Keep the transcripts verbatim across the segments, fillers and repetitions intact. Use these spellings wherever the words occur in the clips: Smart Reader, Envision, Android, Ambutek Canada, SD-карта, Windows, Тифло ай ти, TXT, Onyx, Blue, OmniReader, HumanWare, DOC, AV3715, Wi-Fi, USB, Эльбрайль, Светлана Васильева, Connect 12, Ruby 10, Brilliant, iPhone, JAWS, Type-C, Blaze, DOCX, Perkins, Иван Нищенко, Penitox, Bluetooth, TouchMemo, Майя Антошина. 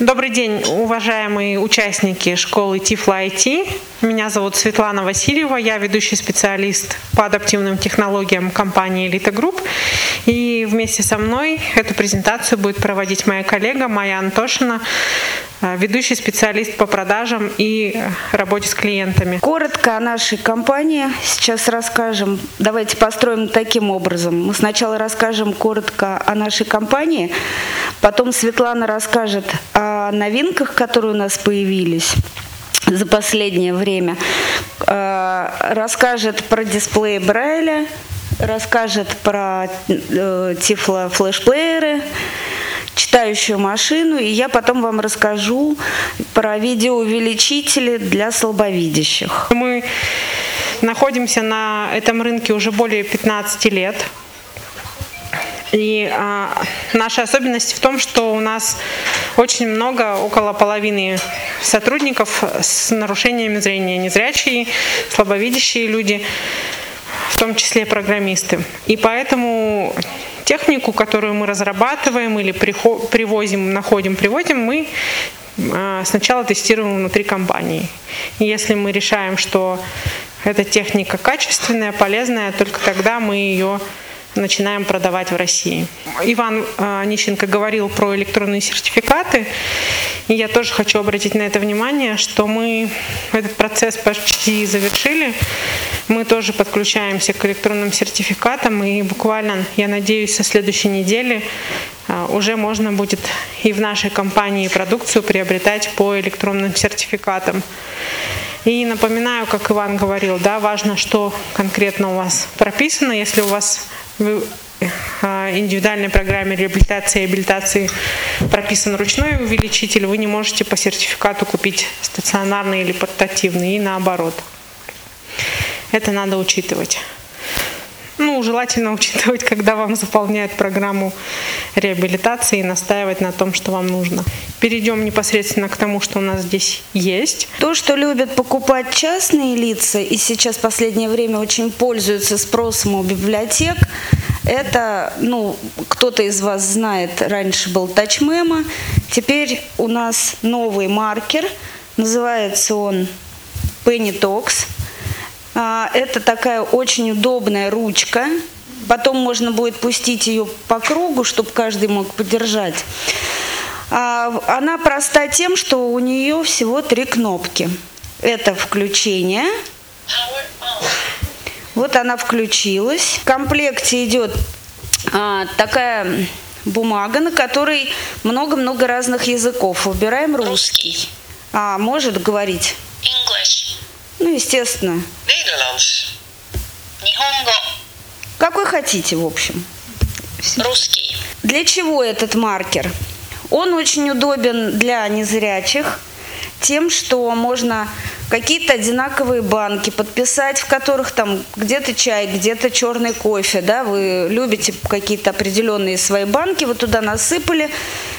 Добрый день, уважаемые участники школы Тифло ай ти. Меня зовут Светлана Васильева, я ведущий специалист по адаптивным технологиям компании «Элита Груп». И вместе со мной эту презентацию будет проводить моя коллега Майя Антошина, ведущий специалист по продажам и работе с клиентами. Коротко о нашей компании сейчас расскажем. Давайте построим таким образом. Мы сначала расскажем коротко о нашей компании, потом Светлана расскажет о новинках, которые у нас появились за последнее время, расскажет про дисплеи Брайля, расскажет про тифло-флешплееры, читающую машину, и я потом вам расскажу про видеоувеличители для слабовидящих. Мы находимся на этом рынке уже более пятнадцати лет. И а, наша особенность в том, что у нас очень много, около половины сотрудников с нарушениями зрения, незрячие, слабовидящие люди, в том числе программисты. И поэтому технику, которую мы разрабатываем или привозим, находим, приводим, мы а, сначала тестируем внутри компании. И если мы решаем, что эта техника качественная, полезная, только тогда мы ее начинаем продавать в России. Иван э, Нищенко говорил про электронные сертификаты, и я тоже хочу обратить на это внимание, что мы этот процесс почти завершили. Мы тоже подключаемся к электронным сертификатам, и буквально, я надеюсь, со следующей недели э, уже можно будет и в нашей компании продукцию приобретать по электронным сертификатам. И напоминаю, как Иван говорил, да, важно, что конкретно у вас прописано. Если у вас в индивидуальной программе реабилитации и абилитации прописан ручной увеличитель, вы не можете по сертификату купить стационарный или портативный, и наоборот. Это надо учитывать. Ну, желательно учитывать, когда вам заполняют программу реабилитации, и настаивать на том, что вам нужно. Перейдем непосредственно к тому, что у нас здесь есть. То, что любят покупать частные лица и сейчас в последнее время очень пользуются спросом у библиотек, это, ну, кто-то из вас знает, раньше был TouchMemo, теперь у нас новый маркер, называется он Penitox. Это такая очень удобная ручка. Потом можно будет пустить ее по кругу, чтобы каждый мог подержать. Она проста тем, что у нее всего три кнопки. Это включение. Вот она включилась. В комплекте идет такая бумага, на которой много-много разных языков. Выбираем русский. А, может говорить? Ну, естественно. Какой хотите, в общем. Русский. Для чего этот маркер? Он очень удобен для незрячих тем, что можно какие-то одинаковые банки подписать, в которых там где-то чай, где-то черный кофе, да, вы любите какие-то определенные свои банки, вы туда насыпали,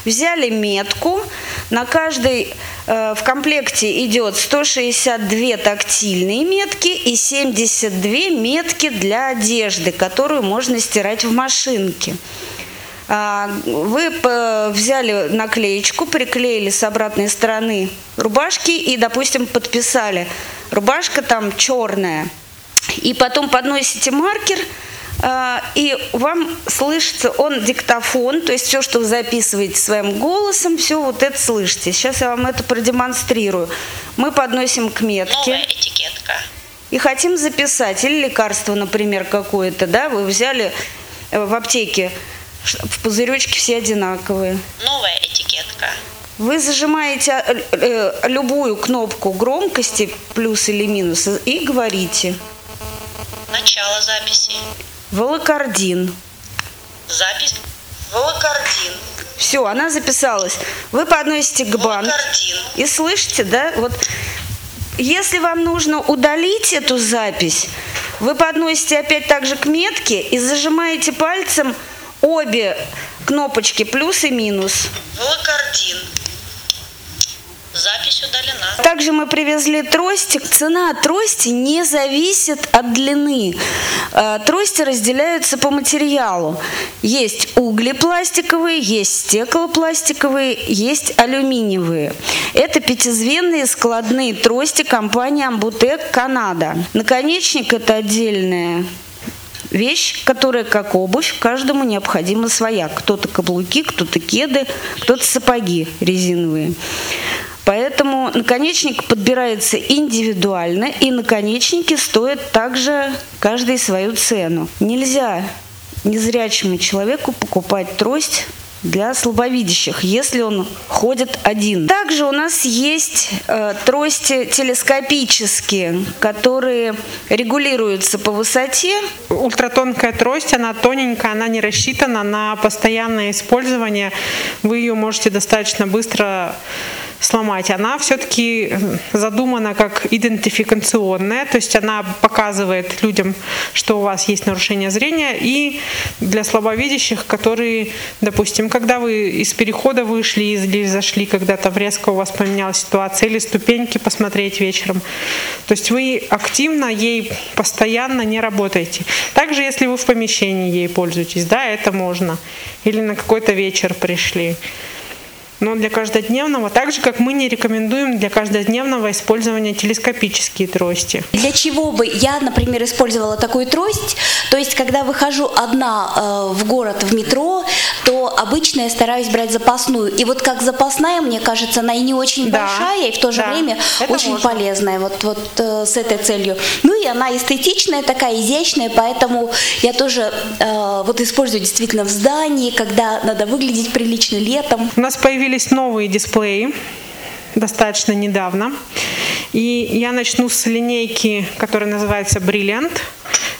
взяли метку, на каждой э, в комплекте идет сто шестьдесят две тактильные метки и семьдесят две метки для одежды, которую можно стирать в машинке. Вы взяли наклеечку, приклеили с обратной стороны рубашки и, допустим, подписали. Рубашка там черная. И потом подносите маркер, и вам слышится, он диктофон, то есть все, что вы записываете своим голосом, все вот это слышите. Сейчас я вам это продемонстрирую. Мы подносим к метке. Новая этикетка. И хотим записать, или лекарство, например, какое-то, да, вы взяли в аптеке. В пузыречке все одинаковые. Новая этикетка. Вы зажимаете любую кнопку громкости, плюс или минус, и говорите. Начало записи. Волокардин. Запись. Волокардин. Все, она записалась. Вы подносите к банке. И слышите, да? Вот. Если вам нужно удалить эту запись, вы подносите опять также к метке и зажимаете пальцем обе кнопочки плюс и минус. Волокардин. Запись. полностью удалена. Также мы привезли трости. Цена трости не зависит от длины. Трости разделяются по материалу. Есть углепластиковые, есть стеклопластиковые, есть алюминиевые. Это пятизвенные складные трости компании Ambutek Canada. Наконечник – это отдельная вещь, которая, как обувь, каждому необходима своя. Кто-то каблуки, кто-то кеды, кто-то сапоги резиновые. Поэтому наконечник подбирается индивидуально, и наконечники стоят также каждый свою цену. Нельзя незрячему человеку покупать трость для слабовидящих, если он ходит один. Также у нас есть э, трости телескопические, которые регулируются по высоте. Ультратонкая трость, она тоненькая, она не рассчитана на постоянное использование. Вы ее можете достаточно быстро сломать. Она все-таки задумана как идентификационная, то есть она показывает людям, что у вас есть нарушение зрения, и для слабовидящих, которые, допустим, когда вы из перехода вышли или зашли когда-то, резко у вас поменялась ситуация, или ступеньки посмотреть вечером. То есть вы активно ей постоянно не работаете. Также, если вы в помещении ей пользуетесь, да, это можно. Или на какой-то вечер пришли. Но для каждодневного, так же, как мы не рекомендуем для каждодневного использования телескопические трости. Для чего бы я, например, использовала такую трость? То есть, когда выхожу одна э, в город, в метро, то обычно я стараюсь брать запасную. И вот как запасная, мне кажется, она и не очень да, большая, и в то же да, время очень можно. Полезная вот, вот э, с этой целью. Ну и она эстетичная, такая изящная, поэтому я тоже э, вот использую действительно в здании, когда надо выглядеть прилично летом. У нас появились новые дисплеи достаточно недавно, и я начну с линейки, которая называется Brilliant.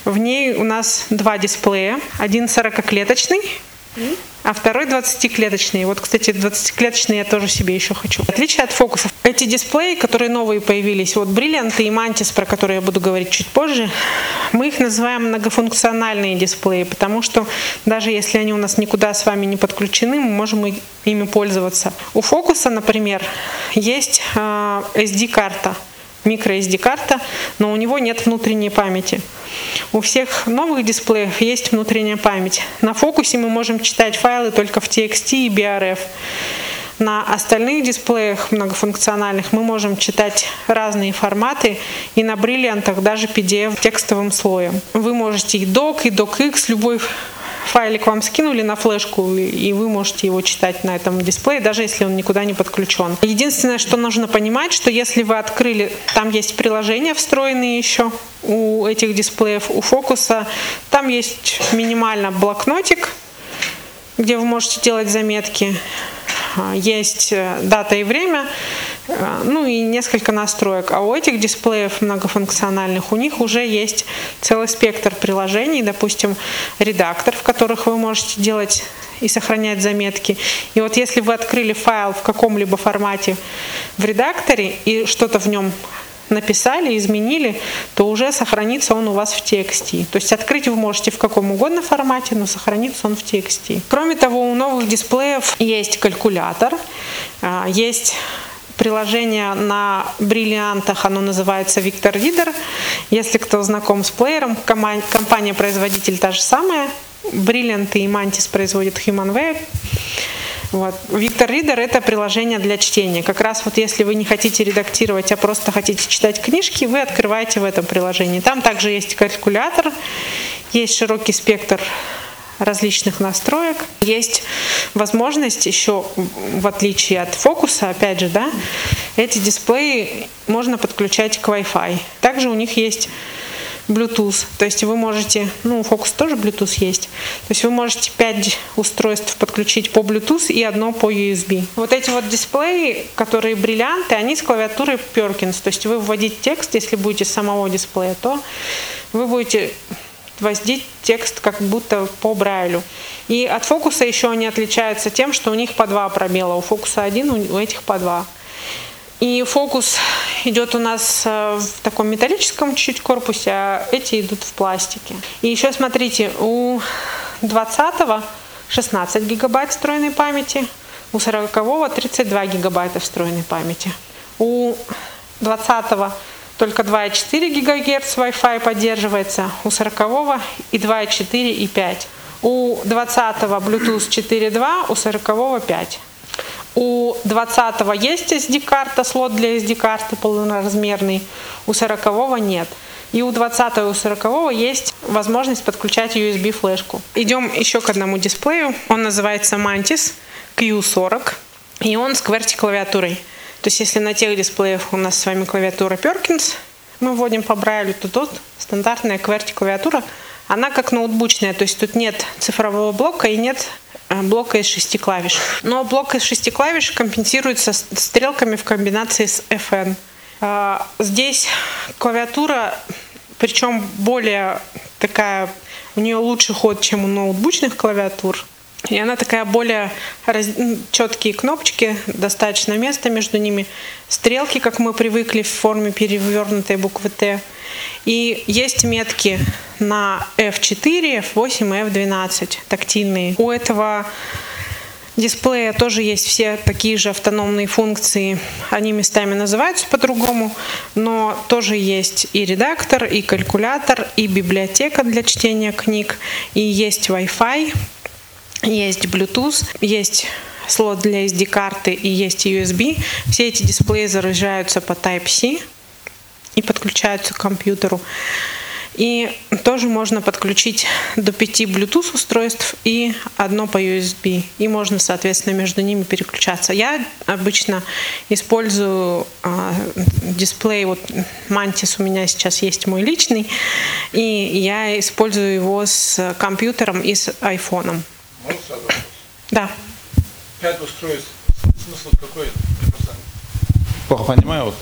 В ней у нас два дисплея, один сорокаклеточный, а второй двадцатиклеточный. Вот, кстати, двадцатиклеточный я тоже себе еще хочу. Отличие от фокусов. Эти дисплеи, которые новые появились, вот Brilliant и Mantis, про которые я буду говорить чуть позже, мы их называем многофункциональные дисплеи, потому что даже если они у нас никуда с вами не подключены, мы можем ими пользоваться. У фокуса, например, есть эс ди-карта. микро эс ди-карта, но у него нет внутренней памяти. У всех новых дисплеев есть внутренняя память. На фокусе мы можем читать файлы только в ти экс ти и би ар эф. На остальных дисплеях многофункциональных мы можем читать разные форматы, и на бриллиантах даже пи ди эф текстовым слоем. Вы можете и док, и док икс, любой файлик вам скинули на флешку, и вы можете его читать на этом дисплее, даже если он никуда не подключен. Единственное, что нужно понимать, что если вы открыли, там есть приложения встроенные еще у этих дисплеев, у фокуса, там есть минимально блокнотик, где вы можете делать заметки, есть дата и время, ну и несколько настроек. А у этих дисплеев многофункциональных у них уже есть целый спектр приложений, допустим, редактор, в которых вы можете делать и сохранять заметки. И вот если вы открыли файл в каком-либо формате в редакторе и что-то в нем написали, изменили, то уже сохранится он у вас в ти экс ти. То есть открыть вы можете в каком угодно формате, но сохранится он в ти экс ти. Кроме того, у новых дисплеев есть калькулятор, есть приложение на бриллиантах, оно называется Victor Reader. Если кто знаком с плеером, компания-производитель та же самая. Brilliant и Mantis производят HumanWare. Вот. Victor Reader – это приложение для чтения. Как раз вот если вы не хотите редактировать, а просто хотите читать книжки, вы открываете в этом приложении. Там также есть калькулятор, есть широкий спектр различных настроек. Есть возможность еще, в отличие от фокуса, опять же, да, эти дисплеи можно подключать к Wi-Fi. Также у них есть Bluetooth, то есть вы можете, ну, у Focus тоже Bluetooth есть, то есть вы можете пять устройств подключить по Bluetooth и одно по ю эс би. Вот эти вот дисплеи, которые бриллианты, они с клавиатурой Perkins, то есть вы вводите текст, если будете с самого дисплея, то вы будете вводить текст как будто по Брайлю. И от фокуса еще они отличаются тем, что у них по два пробела, у фокуса один, у этих по два. И фокус идет у нас в таком металлическом чуть-чуть корпусе, а эти идут в пластике. И еще смотрите, у двадцатого шестнадцать гигабайт встроенной памяти, у сорокового тридцать два гигабайта встроенной памяти. У двадцатого только два и четыре гигагерца Wi-Fi поддерживается, у сорокового и два и четыре, и пять. У двадцатого Bluetooth четыре и два, у сорокового пять. У двадцатого есть эс ди-карта, слот для эс ди-карты полноразмерный, у сорокового нет. И у двадцатого и у сорокового есть возможность подключать ю эс би-флешку. Идем еще к одному дисплею. Он называется Mantis кью сорок, и он с QWERTY клавиатурой. То есть если на тех дисплеях у нас с вами клавиатура Perkins, мы вводим по Брайлю, то тут стандартная QWERTY клавиатура. Она как ноутбучная, то есть тут нет цифрового блока и нет блока из шести клавиш. Но блок из шести клавиш компенсируется стрелками в комбинации с эф эн. Здесь клавиатура, причем более такая, у нее лучший ход, чем у ноутбучных клавиатур. И она такая более раз... четкие кнопочки, достаточно места между ними. Стрелки, как мы привыкли, в форме перевернутой буквы Т. И есть метки на эф четыре, эф восемь и эф двенадцать тактильные. У этого дисплея тоже есть все такие же автономные функции. Они местами называются по-другому, но тоже есть и редактор, и калькулятор, и библиотека для чтения книг, и есть Wi-Fi, есть Bluetooth, есть слот для эс ди-карты и есть ю эс би. Все эти дисплеи заряжаются по Type-C и подключаются к компьютеру. И тоже можно подключить до пяти Bluetooth устройств и одно по ю эс би. И можно, соответственно, между ними переключаться. Я обычно использую э, дисплей, вот Mantis у меня сейчас есть мой личный, и я использую его с компьютером и с айфоном. Можно сразу вопрос? Да. Пять устройств. Смысл какой? Плохо понимаю, вот,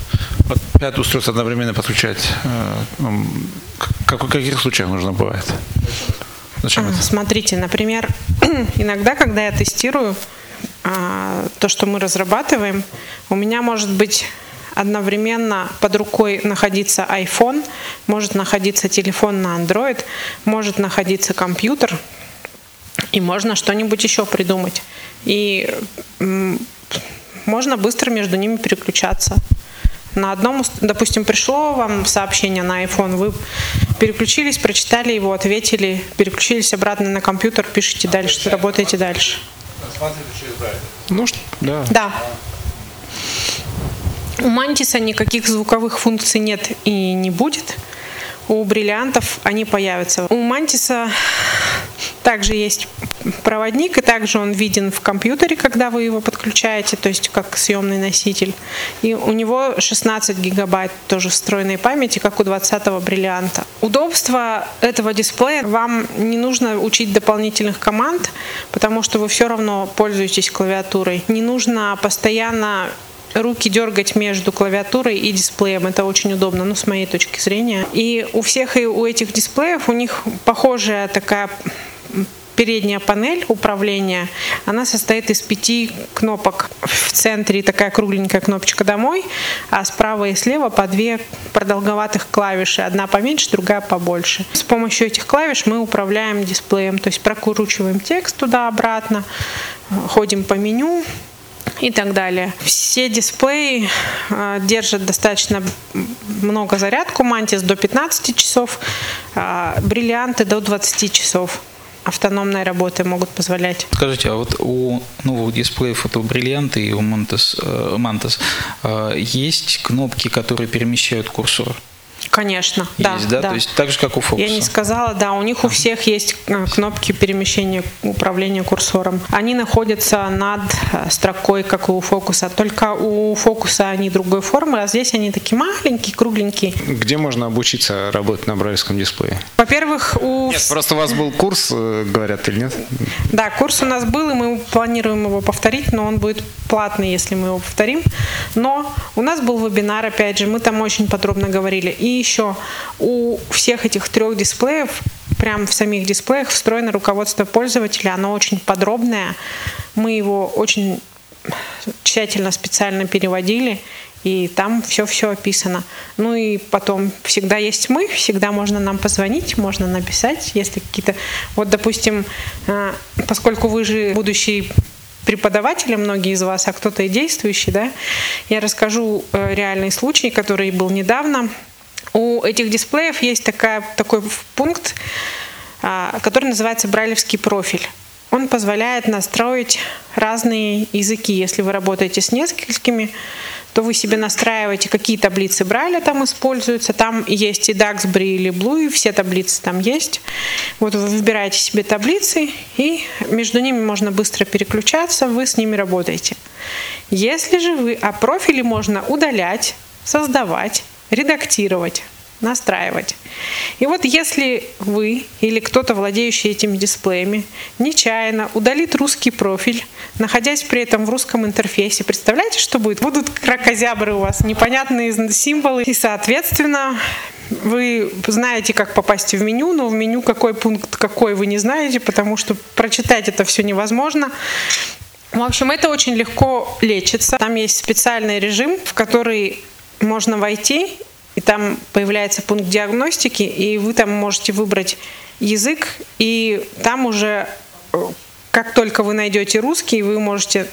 вот пять устройств одновременно подключать, э, как, в каких случаях нужно бывает? Зачем а, это? Смотрите, например, иногда, когда я тестирую э, то, что мы разрабатываем, у меня может быть одновременно под рукой находится iPhone, может находиться телефон на Android, может находиться компьютер, и можно что-нибудь еще придумать. И э, можно быстро между ними переключаться. На одном, допустим, пришло вам сообщение на iPhone, вы переключились, прочитали его, ответили, переключились обратно на компьютер, пишите а дальше, чай, работаете на дальше. Ну что, да. Да. У Mantis никаких звуковых функций нет и не будет. У бриллиантов они появятся. У Mantis также есть проводник, и также он виден в компьютере, когда вы его подключаете, то есть как съемный носитель. И у него шестнадцать гигабайт тоже встроенной памяти, как у двадцатого бриллианта. Удобство этого дисплея: вам не нужно учить дополнительных команд, потому что вы все равно пользуетесь клавиатурой. Не нужно постоянно руки дергать между клавиатурой и дисплеем. Это очень удобно, ну, с моей точки зрения. И у всех и у этих дисплеев, у них похожая такая передняя панель управления. Она состоит из пяти кнопок. В центре такая кругленькая кнопочка «Домой», а справа и слева по две продолговатых клавиши. Одна поменьше, другая побольше. С помощью этих клавиш мы управляем дисплеем. То есть прокручиваем текст туда-обратно, ходим по меню и так далее. Все дисплеи э, держат достаточно много зарядку. Mantis до пятнадцати часов, э, бриллианты до двадцати часов автономной работы могут позволять. Скажите, а вот у новых дисплеев, вот у бриллианта и у Mantis, э, Mantis э, есть кнопки, которые перемещают курсор? Конечно, да, есть, да, да. То есть так же, как у Фокуса. Я не сказала, да, у них у всех есть кнопки перемещения, управления курсором. Они находятся над строкой, как и у Фокуса. Только у Фокуса они другой формы, а здесь они такие маленькие, кругленькие. Где можно обучиться работать на брайлевском дисплее? Во-первых, у... Нет, просто у вас был курс, говорят, или нет? Да, курс у нас был, и мы планируем его повторить, но он будет платный, если мы его повторим. Но у нас был вебинар, опять же, мы там очень подробно говорили. И еще у всех этих трех дисплеев, прямо в самих дисплеях, встроено руководство пользователя. Оно очень подробное. Мы его очень тщательно, специально переводили, и там все-все описано. Ну и потом всегда есть мы, всегда можно нам позвонить, можно написать, если какие-то... Вот, допустим, поскольку вы же будущий преподаватели, многие из вас, а кто-то и действующий, да, я расскажу реальный случай, который был недавно. У этих дисплеев есть такая, такой пункт, который называется брайлевский профиль. Он позволяет настроить разные языки. Если вы работаете с несколькими, то вы себе настраиваете, какие таблицы Брайля там используются. Там есть и Duxbury, или Blue, и все таблицы там есть. Вот вы выбираете себе таблицы, и между ними можно быстро переключаться, вы с ними работаете. Если же вы... А профили можно удалять, создавать, редактировать, настраивать. И вот если вы или кто-то, владеющий этими дисплеями, нечаянно удалит русский профиль, находясь при этом в русском интерфейсе, представляете, что будет? Будут кракозябры у вас, непонятные символы, и, соответственно, вы знаете, как попасть в меню, но в меню какой пункт какой вы не знаете, потому что прочитать это все невозможно. В общем, это очень легко лечится. Там есть специальный режим, в который можно войти, и там появляется пункт диагностики, и вы там можете выбрать язык, и там уже, как только вы найдете русский, вы можете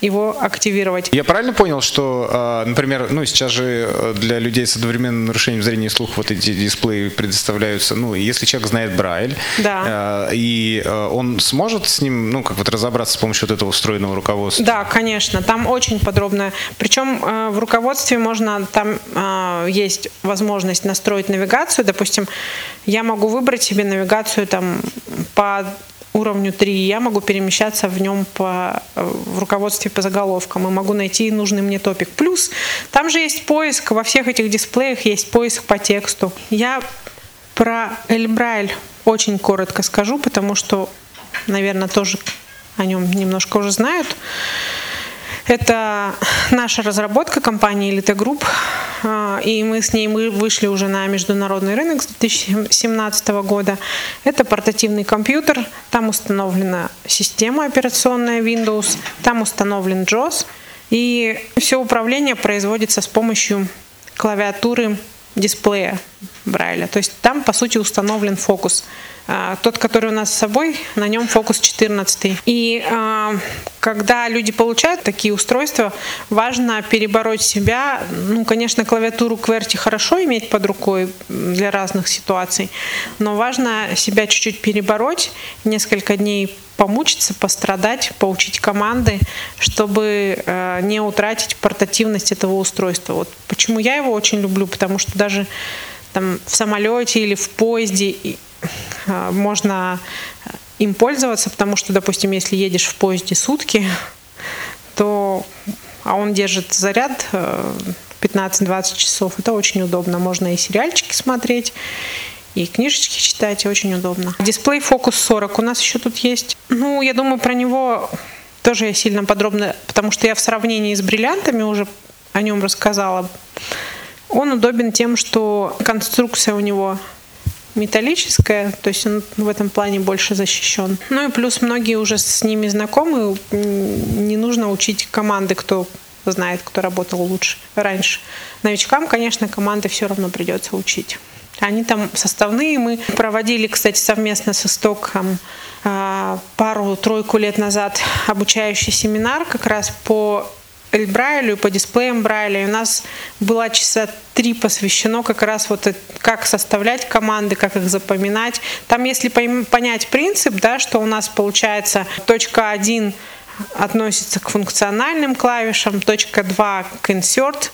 его активировать. Я правильно понял, что, например, ну сейчас же для людей с современным нарушением зрения и слуха вот эти дисплеи предоставляются, ну, если человек знает Брайль, да, и он сможет с ним, ну, как вот разобраться с помощью вот этого встроенного руководства? Да, конечно, там очень подробно. Причем в руководстве можно, там есть возможность настроить навигацию. Допустим, я могу выбрать себе навигацию там по уровню три, я могу перемещаться в нем по, в руководстве по заголовкам, и могу найти нужный мне топик. Плюс там же есть поиск, во всех этих дисплеях есть поиск по тексту. Я про Эльбрайль очень коротко скажу, потому что, наверное, тоже о нем немножко уже знают. Это наша разработка компании «Элита Груп», и мы с ней мы вышли уже на международный рынок с две тысячи семнадцатого года. Это портативный компьютер, там установлена система операционная Windows, там установлен джоус, и все управление производится с помощью клавиатуры дисплея Брайля. То есть там, по сути, установлен фокус. Тот, который у нас с собой, на нем фокус четырнадцать. И э, когда люди получают такие устройства, важно перебороть себя. Ну, конечно, клавиатуру QWERTY хорошо иметь под рукой для разных ситуаций, но важно себя чуть-чуть перебороть, несколько дней помучиться, пострадать, поучить команды, чтобы э, не утратить портативность этого устройства. Вот почему я его очень люблю, потому что даже там, в самолете или в поезде можно им пользоваться, потому что, допустим, если едешь в поезде сутки, то а он держит заряд пятнадцать-двадцать часов, это очень удобно. Можно и сериальчики смотреть, и книжечки читать, очень удобно. Дисплей Focus сорок у нас еще тут есть. Ну, я думаю, про него тоже я сильно подробно, потому что я в сравнении с бриллиантами уже о нем рассказала. Он удобен тем, что конструкция у него металлическая, то есть он в этом плане больше защищен. Ну и плюс многие уже с ними знакомы, не нужно учить команды, кто знает, кто работал лучше раньше. Новичкам, конечно, команды все равно придется учить. Они там составные. Мы проводили, кстати, совместно со стоком пару-тройку лет назад обучающий семинар как раз по Эльбрайлю, по дисплеям Брайля. И у нас было часа три посвящено как раз вот как составлять команды, как их запоминать. Там, если понять принцип, да, что у нас получается точка один относится к функциональным клавишам, точка два к insert,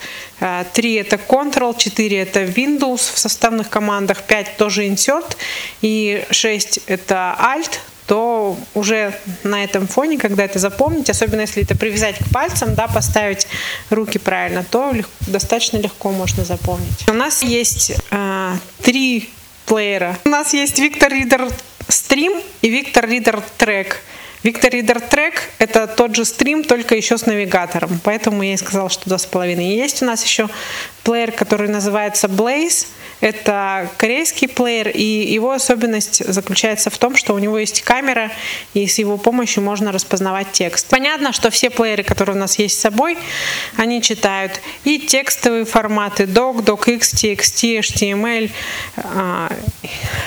три это control, четыре это Windows в составных командах, пять тоже insert и шесть это alt, то уже на этом фоне, когда это запомнить, особенно если это привязать к пальцам, да, поставить руки правильно, то легко, достаточно легко можно запомнить. У нас есть э, три плеера. У нас есть Victor Reader Stream и Victor Reader Track. Victor Reader Track – это тот же стрим, только еще с навигатором. Поэтому я и сказала, что два с половиной. И есть у нас еще плеер, который называется Blaze. Это корейский плеер, и его особенность заключается в том, что у него есть камера, и с его помощью можно распознавать текст. Понятно, что все плееры, которые у нас есть с собой, они читают и текстовые форматы док, док икс, ти экс ти, эйч ти эм эль,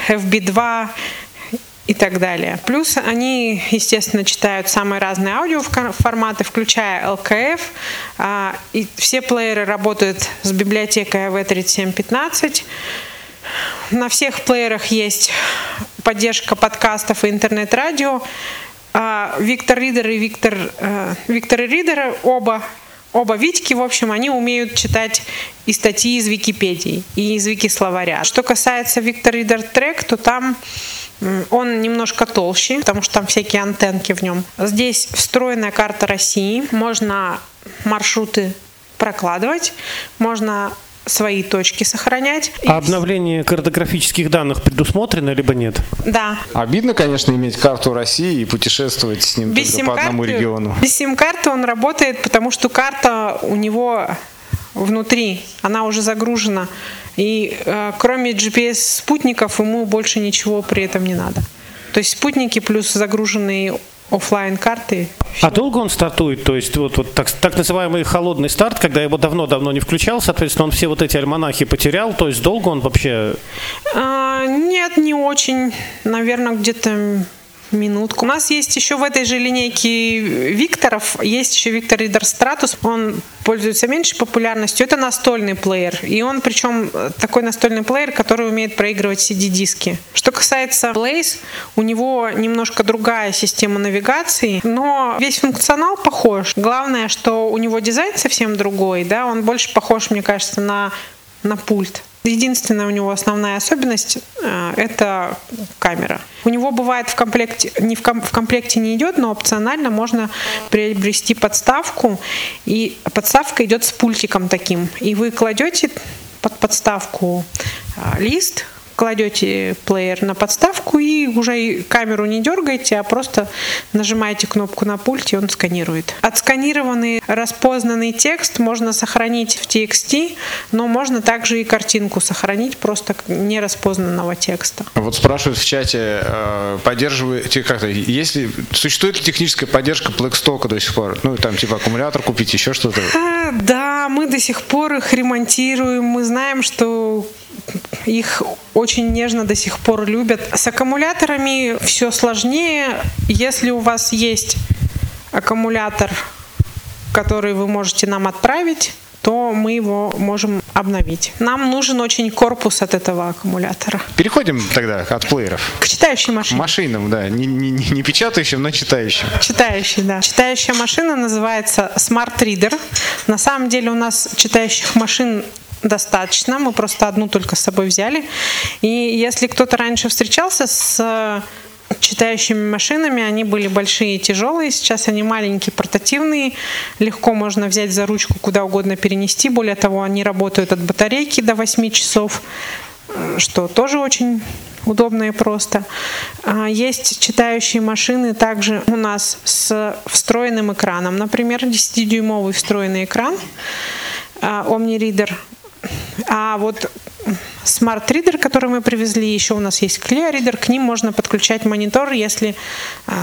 эф би два, и так далее. Плюс они, естественно, читают самые разные аудиоформаты, включая эл ка эф. И все плееры работают с библиотекой эй ви тридцать семь пятнадцать. На всех плеерах есть поддержка подкастов и интернет-радио. Victor Reader и Виктор Victor Reader, оба, оба Витьки, в общем, они умеют читать и статьи из Википедии, и из Вики-словаря. Что касается Victor Reader Track, то там он немножко толще, потому что там всякие антенки в нем. Здесь встроенная карта России, можно маршруты прокладывать, можно свои точки сохранять. А обновление картографических данных предусмотрено, либо нет? Да. Обидно, конечно, иметь карту России и путешествовать с ним без только по одному региону. Без сим-карты он работает, потому что карта у него внутри, она уже загружена. И э, кроме джи пи эс-спутников ему больше ничего при этом не надо. То есть спутники плюс загруженные офлайн-карты. А долго он стартует? То есть вот, вот так, так называемый холодный старт, когда его давно-давно не включал, соответственно, он все вот эти альманахи потерял, то есть долго он вообще? А, нет, не очень. Наверное, где-то минутку. У нас есть еще в этой же линейке Викторов, есть еще Victor Reader Stratus, он пользуется меньшей популярностью, это настольный плеер, и он причем такой настольный плеер, который умеет проигрывать си ди-диски. Что касается Blaze, у него немножко другая система навигации, но весь функционал похож, главное, что у него дизайн совсем другой, да, он больше похож, мне кажется, на, на пульт. Единственная у него основная особенность – это камера. У него бывает в комплекте, не в, ком, в комплекте не идет, но опционально можно приобрести подставку. И подставка идет с пультиком таким. И вы кладете под подставку лист, кладете плеер на подставку и уже камеру не дергаете, а просто нажимаете кнопку на пульте, и он сканирует. Отсканированный, распознанный текст можно сохранить в ти экс ти, но можно также и картинку сохранить просто нераспознанного текста. Вот спрашивают в чате, поддерживаете как-то, если существует ли техническая поддержка блэкстока до сих пор? Ну, там типа аккумулятор купить, еще что-то? А, да, мы до сих пор их ремонтируем, мы знаем, что их очень нежно до сих пор любят. С аккумуляторами все сложнее. Если у вас есть аккумулятор, который вы можете нам отправить, то мы его можем обновить. Нам нужен очень корпус от этого аккумулятора. Переходим тогда от плееров к читающей машине. Машинам, да, не, не, не печатающим, но читающим. Читающий, да. Читающая машина называется Smart Reader. На самом деле у нас читающих машин достаточно, мы просто одну только с собой взяли. И если кто-то раньше встречался с читающими машинами, они были большие и тяжелые, сейчас они маленькие, портативные, легко можно взять за ручку, куда угодно перенести. Более того, они работают от батарейки до восемь часов, что тоже очень удобно и просто. Есть читающие машины также у нас с встроенным экраном, например, десятидюймовый встроенный экран OmniReader. А вот Smart Reader, который мы привезли, еще у нас есть Clear Reader, к ним можно подключать монитор, если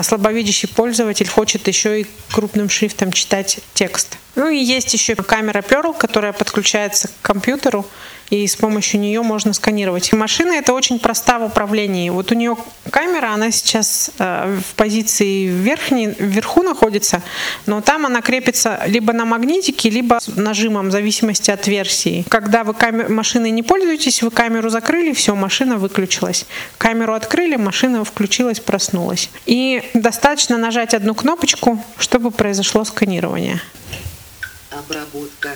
слабовидящий пользователь хочет еще и крупным шрифтом читать текст. Ну и есть еще камера Pearl, которая подключается к компьютеру, и с помощью нее можно сканировать. Машина это очень проста в управлении. Вот у нее камера, она сейчас в позиции верхней, вверху находится, но там она крепится либо на магнитике, либо с нажимом, в зависимости от версии. Когда вы камер, машиной не пользуетесь, вы камеру закрыли, все, машина выключилась. Камеру открыли, машина включилась, проснулась. И достаточно нажать одну кнопочку, чтобы произошло сканирование. Обработка.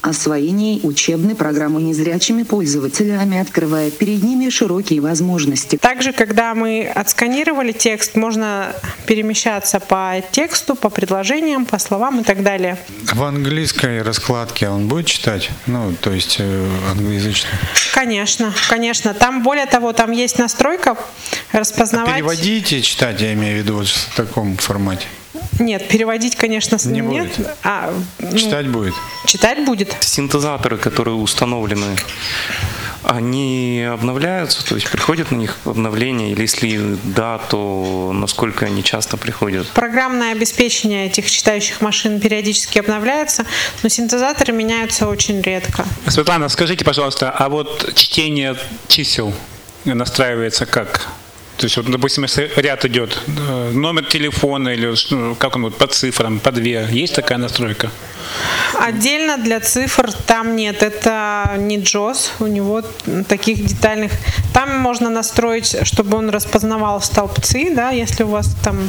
Освоение учебной программы незрячими пользователями открывает перед ними широкие возможности. Также, когда мы отсканировали текст, можно перемещаться по тексту, по предложениям, по словам и так далее. В английской раскладке он будет читать? Ну, то есть англоязычный? Конечно, конечно. Там, более того, там есть настройка распознавать. А переводить и читать, я имею в виду, вот в таком формате. Нет, переводить, конечно, с ним нет. А, ну, читать будет. Читать будет. Синтезаторы, которые установлены, они обновляются, то есть приходят на них обновления, или если да, то насколько они часто приходят? Программное обеспечение этих читающих машин периодически обновляется, но синтезаторы меняются очень редко. Светлана, скажите, пожалуйста, а вот чтение чисел настраивается как? То есть, вот, допустим, если ряд идет, номер телефона или как он, по цифрам, по две, есть такая настройка? Отдельно для цифр там нет, это не джоз, у него таких детальных. Там можно настроить, чтобы он распознавал столбцы, да, если у вас там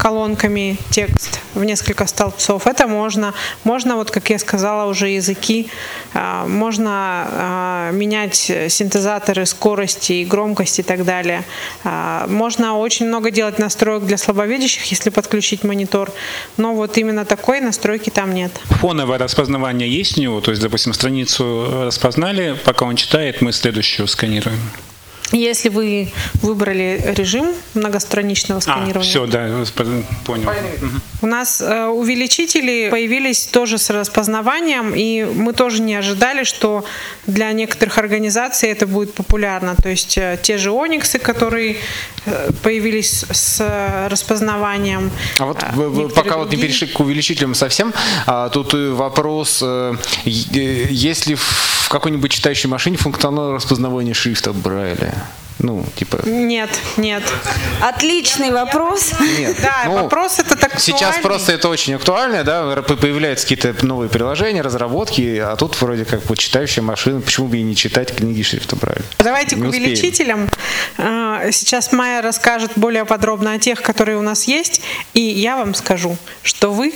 колонками текст в несколько столбцов, это можно. Можно, вот как я сказала, уже языки, можно менять синтезаторы скорости и громкости и так далее. Можно очень много делать настроек для слабовидящих, если подключить монитор, но вот именно такой настройки там нет. Фоновое распознавание есть у него? То есть, допустим, страницу распознали, пока он читает, мы следующую сканируем. Если вы выбрали режим многостраничного сканирования. А, все, да, понял. У нас увеличители появились тоже с распознаванием, и мы тоже не ожидали, что для некоторых организаций это будет популярно. То есть те же ониксы, которые появились с распознаванием. А вот пока другие... вот не перешли к увеличителям совсем, тут вопрос, есть ли в какой-нибудь читающей машине функционал распознавания шрифта Брайля? Ну, типа... Нет, нет. Отличный вопрос. Нет. Да, ну, вопрос этот актуальный. Сейчас просто это очень актуально, да, появляются какие-то новые приложения, разработки, а тут вроде как вот читающая машина, почему бы и не читать книги шрифта Брайля? Давайте не к успеем. Увеличителям. Сейчас Майя расскажет более подробно о тех, которые у нас есть, и я вам скажу, что вы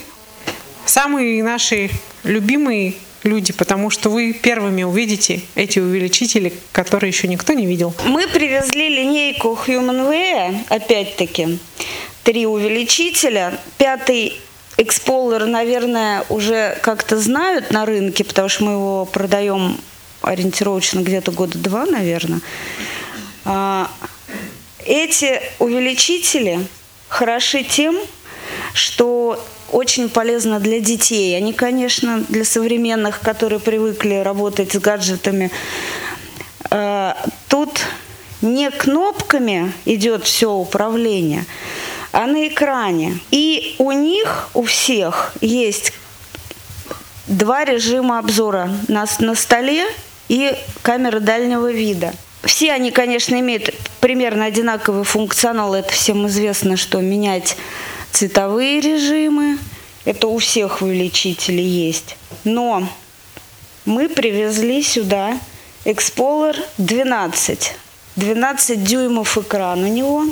самые наши любимые люди, потому что вы первыми увидите эти увеличители, которые еще никто не видел. Мы привезли линейку HumanWare, опять-таки, три увеличителя. Пятый Explorer, наверное, уже как-то знают на рынке, потому что мы его продаем ориентировочно где-то года два, наверное. Эти увеличители хороши тем, что очень полезно для детей. Они, конечно, для современных, которые привыкли работать с гаджетами. Тут не кнопками идет все управление, а на экране. И у них, у всех, есть два режима обзора. На, на столе и камера дальнего вида. Все они, конечно, имеют примерно одинаковый функционал. Это всем известно, что менять... цветовые режимы, это у всех увеличителей есть. Но мы привезли сюда Explorer двенадцать. двенадцать дюймов экран у него.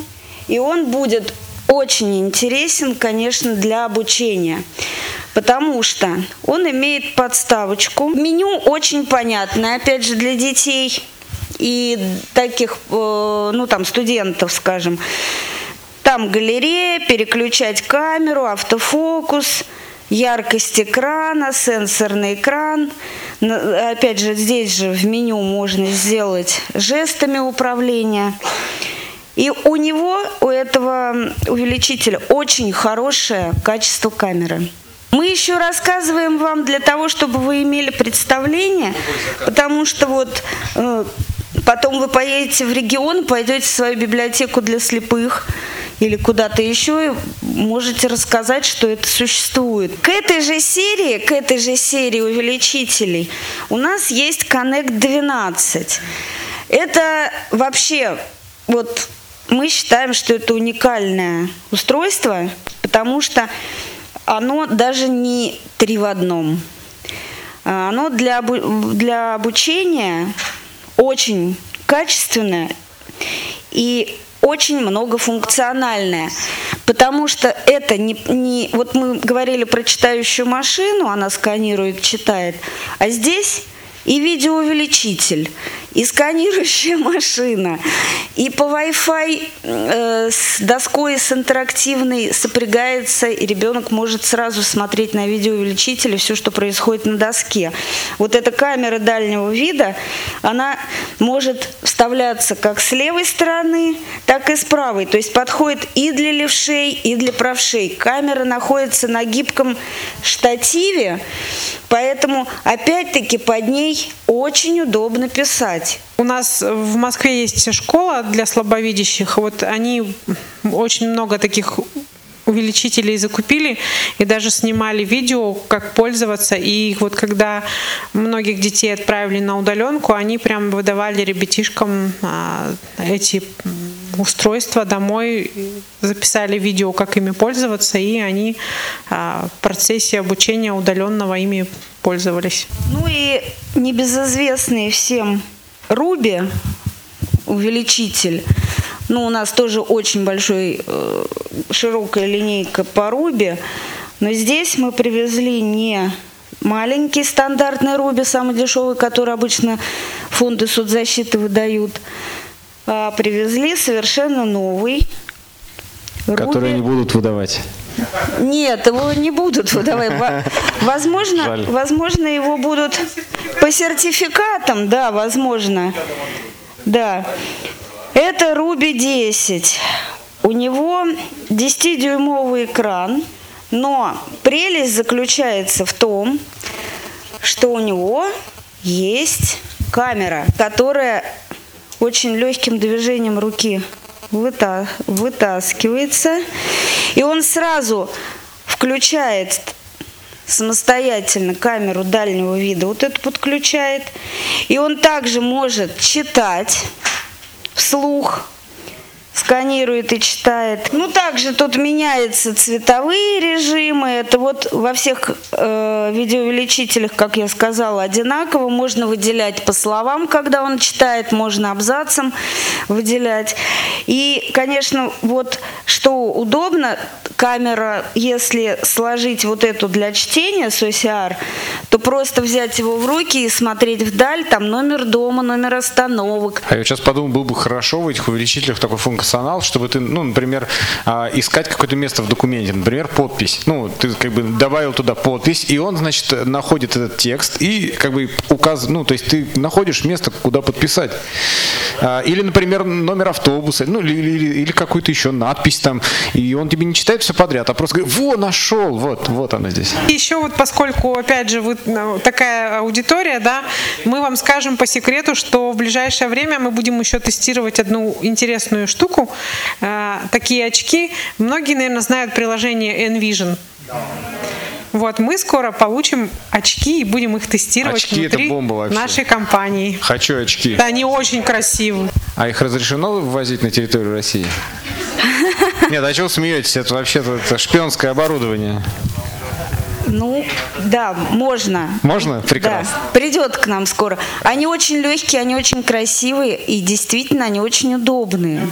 И он будет очень интересен, конечно, для обучения. Потому что он имеет подставочку. Меню очень понятное, опять же, для детей и таких, ну там, студентов, скажем. Там галерея, переключать камеру, автофокус, яркость экрана, сенсорный экран. Опять же, здесь же в меню можно сделать жестами управления. И у него, у этого увеличителя, очень хорошее качество камеры. Мы еще рассказываем вам для того, чтобы вы имели представление, потому что вот... Потом вы поедете в регион, пойдете в свою библиотеку для слепых или куда-то еще, и можете рассказать, что это существует. К этой же серии, к этой же серии увеличителей у нас есть Connect двенадцать. Это вообще, вот мы считаем, что это уникальное устройство, потому что оно даже не три в одном. Оно для, для обучения... очень качественная и очень многофункциональная, потому что это не, не... Вот мы говорили про читающую машину, она сканирует, читает, а здесь и видеоувеличитель, и сканирующая машина, и по Wi-Fi э, с доской, с интерактивной сопрягается, и ребенок может сразу смотреть на видеоувеличителе все, что происходит на доске. Вот эта камера дальнего вида, она может вставляться как с левой стороны, так и с правой. То есть подходит и для левшей, и для правшей. Камера находится на гибком штативе, поэтому опять-таки под ней очень удобно писать. У нас в Москве есть школа для слабовидящих. Вот они очень много таких увеличителей закупили и даже снимали видео, как пользоваться. И вот когда многих детей отправили на удаленку, они прям выдавали ребятишкам эти устройства домой, записали видео, как ими пользоваться, и они в процессе обучения удаленного ими пользовались. Ну и небезызвестный всем Ruby, увеличитель. Ну, у нас тоже очень большой, широкая линейка по Ruby, но здесь мы привезли не маленький стандартный Ruby, самый дешевый, который обычно фонды соцзащиты выдают, а привезли совершенно новый. Которые Ruby. Не будут выдавать. Нет, его не будут выдавать. Возможно, возможно, его будут по сертификатам, да, возможно. Да. Это Руби десять. У него десятидюймовый экран, но прелесть заключается в том, что у него есть камера, которая очень легким движением руки выта- вытаскивается, и он сразу включает самостоятельно камеру дальнего вида, вот это подключает, и он также может читать вслух, сканирует и читает. Ну, также тут меняются цветовые режимы. Это вот во всех э, видеоувеличителях, как я сказала, одинаково. Можно выделять по словам, когда он читает, можно абзацем выделять. И, конечно, вот что удобно, камера, если сложить вот эту для чтения с о эс эр, то просто взять его в руки и смотреть вдаль, там номер дома, номер остановок. А я сейчас подумал, было бы хорошо в этих увеличителях такой функционал, чтобы ты, ну, например, искать какое-то место в документе, например, подпись. Ну, ты как бы добавил туда подпись, и он, значит, находит этот текст и как бы указывает, ну, то есть ты находишь место, куда подписать. Или, например, номер автобуса, ну, или, или, или какую-то еще надпись там, и он тебе не читает все подряд, а просто говорит: во, нашел, вот, вот она здесь. Еще вот поскольку, опять же, вы такая аудитория, да, мы вам скажем по секрету, что в ближайшее время мы будем еще тестировать одну интересную штуку. Такие очки. Многие, наверное, знают приложение Envision. Вот, мы скоро получим очки и будем их тестировать очки внутри нашей компании. Хочу очки. Да, они очень красивые. А их разрешено ввозить на территорию России? Нет, а чего смеетесь? Это вообще-то это шпионское оборудование. Ну, да, можно. Можно? Прекрасно. Да. Придет к нам скоро. Они очень легкие, они очень красивые и действительно они очень удобные.